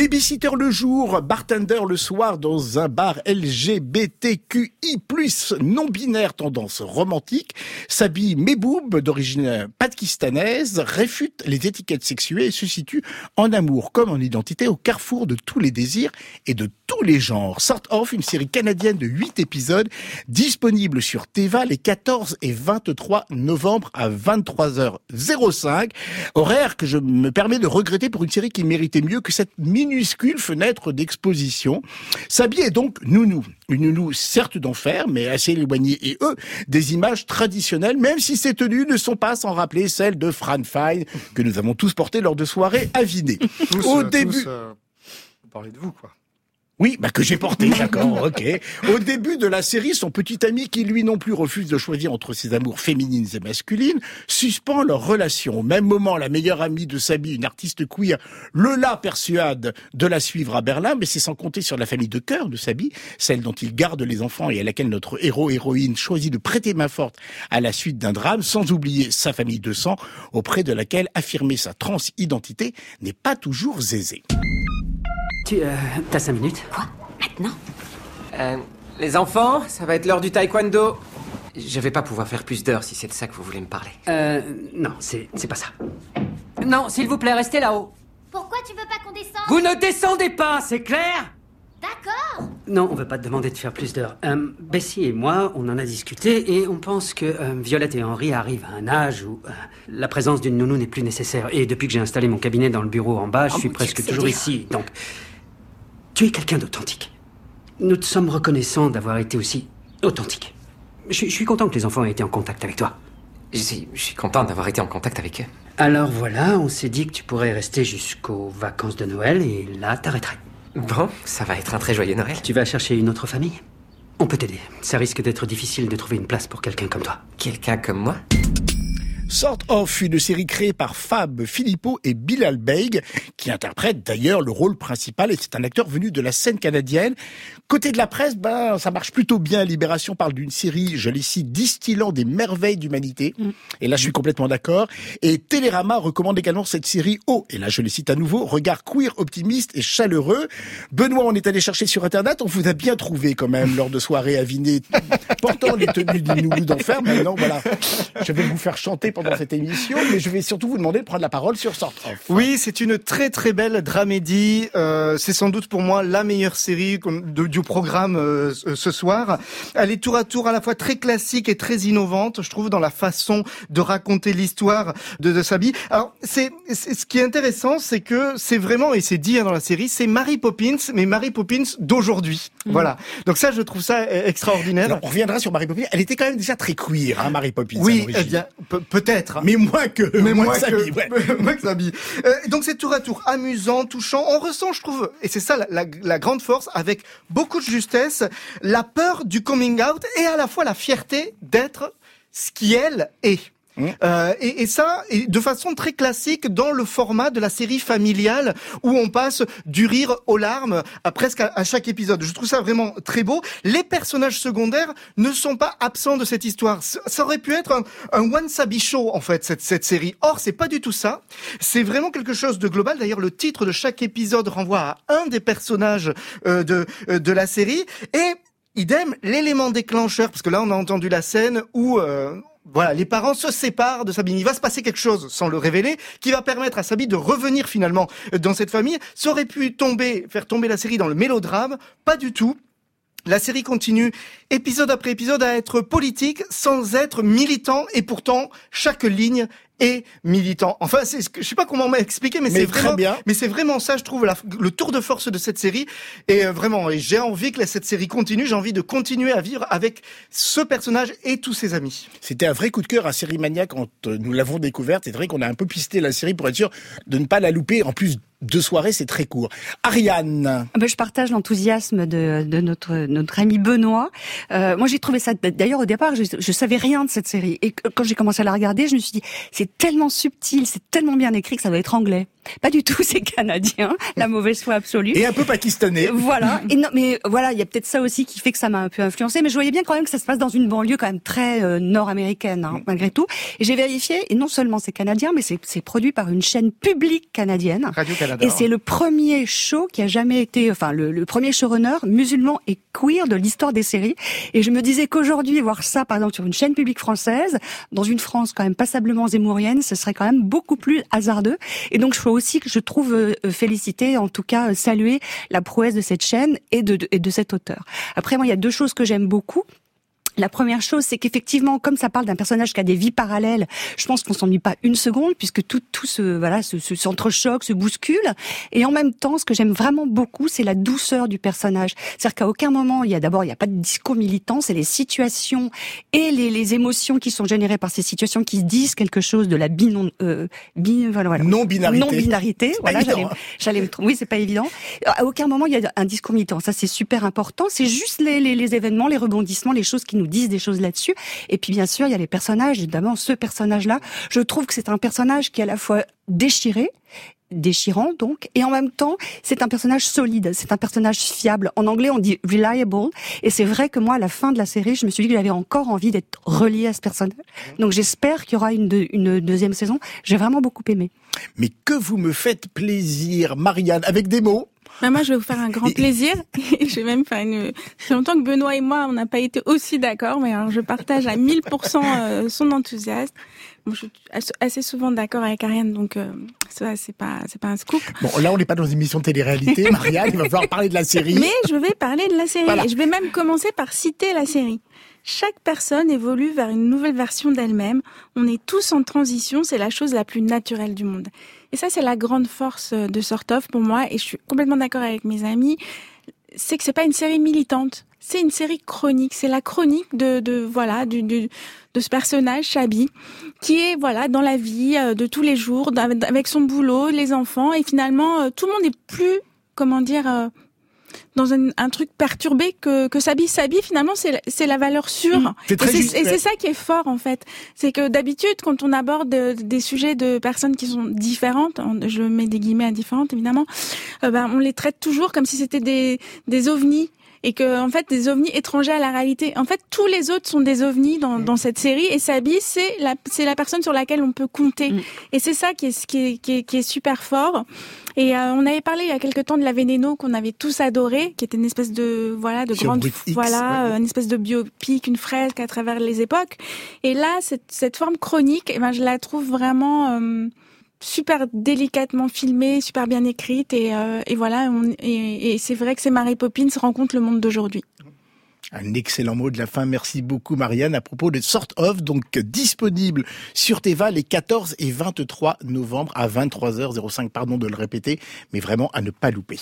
Babysitter le jour, bartender le soir dans un bar LGBTQI+, non-binaire, tendance romantique. Sabi Mehboob, d'origine pakistanaise, réfute les étiquettes sexuées et se situe en amour comme en identité au carrefour de tous les désirs et de tous les genres. Sort of, une série canadienne de 8 épisodes, disponible sur TVA les 14 et 23 novembre à 23h05. Horaire que je me permets de regretter pour une série qui méritait mieux que cette minuscule fenêtre d'exposition. Sabi est donc nounou. Une nounou certes d'enfer, mais assez éloignée et eux, des images traditionnelles, même si ces tenues ne sont pas sans rappeler celles de Fran Fine, que nous avons tous portées lors de soirées avinées. Vous parlez de vous, quoi. Oui, bah que j'ai porté, d'accord, ok. Au début de la série, son petit ami, qui lui non plus refuse de choisir entre ses amours féminines et masculines, suspend leur relation. Au même moment, la meilleure amie de Sabi, une artiste queer, Lola, persuade de la suivre à Berlin, mais c'est sans compter sur la famille de cœur de Sabi, celle dont il garde les enfants et à laquelle notre héros-héroïne choisit de prêter main forte à la suite d'un drame, sans oublier sa famille de sang, auprès de laquelle affirmer sa transidentité n'est pas toujours aisé. T'as 5 minutes? Quoi? Maintenant? Les enfants, ça va être l'heure du taekwondo. Je vais pas pouvoir faire plus d'heures si c'est de ça que vous voulez me parler. Non, c'est pas ça. Non, s'il vous plaît, restez là-haut. Pourquoi tu veux pas qu'on descende? Vous ne descendez pas, c'est clair? D'accord. Non, on veut pas te demander de faire plus d'heures. Bessie et moi, on en a discuté et on pense que Violette et Henri arrivent à un âge où la présence d'une nounou n'est plus nécessaire. Et depuis que j'ai installé mon cabinet dans le bureau en bas, je suis presque toujours ici, donc... Tu es quelqu'un d'authentique. Nous te sommes reconnaissants d'avoir été aussi authentique. Je suis content que les enfants aient été en contact avec toi. Je suis content d'avoir été en contact avec eux. Alors voilà, on s'est dit que tu pourrais rester jusqu'aux vacances de Noël et là, t'arrêterais. Bon, ça va être un très joyeux Noël. Tu vas chercher une autre famille? On peut t'aider. Ça risque d'être difficile de trouver une place pour quelqu'un comme toi. Quelqu'un comme moi? Sort of, une série créée par Fab Filippo et Bilal Baig, qui interprète d'ailleurs le rôle principal, et c'est un acteur venu de la scène canadienne. Côté de la presse, ça marche plutôt bien. Libération parle d'une série, je l'ai cité, distillant des merveilles d'humanité. Et là, je suis complètement d'accord. Et Télérama recommande également cette série haut. Et là, je les cite à nouveau, regard queer, optimiste et chaleureux. Benoît, on est allé chercher sur Internet, on vous a bien trouvé quand même lors de soirées avinées, portant les tenues du nounou d'enfer. Maintenant, voilà, je vais vous faire chanter pendant cette émission, mais je vais surtout vous demander de prendre la parole sur Sort of. Oui, c'est une très très belle dramédie. C'est sans doute pour moi la meilleure série du programme ce soir. Elle est tour à tour à la fois très classique et très innovante, je trouve, dans la façon de raconter l'histoire de Sabi. Alors, c'est ce qui est intéressant, c'est que c'est vraiment, et c'est dit dans la série, c'est Mary Poppins, mais Mary Poppins d'aujourd'hui. Voilà. Donc ça, je trouve ça extraordinaire. Alors, on reviendra sur Mary Poppins. Elle était quand même déjà très queer, hein, Mary Poppins. Oui, eh bien, peut-être. Mais moins que Sabi. Donc c'est tour à tour amusant, touchant. On ressent, je trouve, et c'est ça la grande force, avec beaucoup de justesse, la peur du coming out et à la fois la fierté d'être ce qui elle est. Et ça, de façon très classique dans le format de la série familiale où on passe du rire aux larmes presque à chaque épisode. Je trouve ça vraiment très beau. Les personnages secondaires ne sont pas absents de cette histoire. Ça aurait pu être un one Sabi show en fait, cette série. Or, c'est pas du tout ça. C'est vraiment quelque chose de global. D'ailleurs, le titre de chaque épisode renvoie à un des personnages de la série. Et idem, l'élément déclencheur, parce que là, on a entendu la scène où... Voilà, les parents se séparent de Sabi. Il va se passer quelque chose, sans le révéler, qui va permettre à Sabi de revenir finalement dans cette famille. Ça aurait pu faire tomber la série dans le mélodrame. Pas du tout. La série continue, épisode après épisode, à être politique sans être militant. Et pourtant, chaque ligne est militant. Enfin, je sais pas comment m'expliquer, mais c'est vraiment bien. Mais c'est vraiment ça, je trouve, le tour de force de cette série. Et vraiment, et j'ai envie que cette série continue. J'ai envie de continuer à vivre avec ce personnage et tous ses amis. C'était un vrai coup de cœur à Série Mania quand nous l'avons découverte. C'est vrai qu'on a un peu pisté la série pour être sûr de ne pas la louper. En plus, 2 soirées, c'est très court. Ariane. Je partage l'enthousiasme de notre ami Benoît. Moi, j'ai trouvé ça. D'ailleurs, au départ, je savais rien de cette série. Et quand j'ai commencé à la regarder, je me suis dit, c'est tellement subtil, c'est tellement bien écrit que ça doit être anglais. Pas du tout, c'est canadien, la mauvaise foi absolue. Et un peu pakistanais. Voilà. Et non, mais voilà, il y a peut-être ça aussi qui fait que ça m'a un peu influencé. Mais je voyais bien quand même que ça se passe dans une banlieue quand même très nord-américaine, malgré tout. Et j'ai vérifié, et non seulement c'est canadien, mais c'est produit par une chaîne publique canadienne. Radio-Canada. Canada. Et c'est le premier show qui a jamais été, enfin le premier showrunner musulman et queer de l'histoire des séries. Et je me disais qu'aujourd'hui, voir ça par exemple sur une chaîne publique française, dans une France quand même passablement zemmourienne, ce serait quand même beaucoup plus hasardeux. Et donc je trouve aussi que je trouve féliciter, en tout cas saluer la prouesse de cette chaîne et de cet auteur. Après moi, il y a deux choses que j'aime beaucoup. La première chose, c'est qu'effectivement, comme ça parle d'un personnage qui a des vies parallèles, je pense qu'on s'ennuie pas une seconde, puisque tout s'entrechoque, se bouscule. Et en même temps, ce que j'aime vraiment beaucoup, c'est la douceur du personnage. C'est-à-dire qu'à aucun moment, il y a pas de discours militant, c'est les situations et les émotions qui sont générées par ces situations qui disent quelque chose de la non-binarité. Voilà, j'allais me tromper. Oui, c'est pas évident. À aucun moment, il y a un discours militant. Ça, c'est super important. C'est juste les événements, les rebondissements, les choses qui nous disent des choses là-dessus. Et puis bien sûr, il y a les personnages, évidemment, ce personnage-là. Je trouve que c'est un personnage qui est à la fois déchirant donc, et en même temps, c'est un personnage solide, c'est un personnage fiable. En anglais, on dit reliable, et c'est vrai que moi, à la fin de la série, je me suis dit que j'avais encore envie d'être reliée à ce personnage. Donc j'espère qu'il y aura une deuxième saison. J'ai vraiment beaucoup aimé. Mais que vous me faites plaisir, Marianne, avec des mots. Moi, je vais vous faire un grand plaisir. Je vais même faire une... C'est longtemps que Benoît et moi, on n'a pas été aussi d'accord, mais je partage à 1000% son enthousiasme. Bon, je suis assez souvent d'accord avec Ariane, donc ça, c'est pas un scoop. Bon, là, on n'est pas dans une émission de télé-réalité, Marianne, il va falloir parler de la série. Mais je vais parler de la série. Voilà. Et je vais même commencer par citer la série. Chaque personne évolue vers une nouvelle version d'elle-même. On est tous en transition, c'est la chose la plus naturelle du monde. Et ça, c'est la grande force de Sort of pour moi, et je suis complètement d'accord avec mes amis, c'est que c'est pas une série militante, c'est une série chronique, c'est la chronique de ce personnage, Chabi, qui est, dans la vie de tous les jours, avec son boulot, les enfants, et finalement, tout le monde est plus, dans un truc perturbé que Sabi, finalement, c'est la valeur sûre. Et c'est ça qui est fort, en fait. C'est que d'habitude, quand on aborde des sujets de personnes qui sont différentes, je mets des guillemets à différentes, évidemment, on les traite toujours comme si c'était des ovnis. Et que, en fait, des ovnis étrangers à la réalité. En fait, tous les autres sont des ovnis dans cette série. Et Sabi, c'est la personne sur laquelle on peut compter. Et c'est ça qui est super fort. Et on avait parlé il y a quelque temps de la Véneno qu'on avait tous adoré, qui était une espèce de grande, une espèce de biopic, une fresque à travers les époques. Et là, cette forme chronique, je la trouve vraiment super délicatement filmée, super bien écrite, et c'est vrai que c'est Mary Poppins rencontre le monde d'aujourd'hui. Un excellent mot de la fin. Merci beaucoup, Marianne. À propos de Sort of, donc disponible sur Téva les 14 et 23 novembre à 23h05. Pardon de le répéter, mais vraiment à ne pas louper.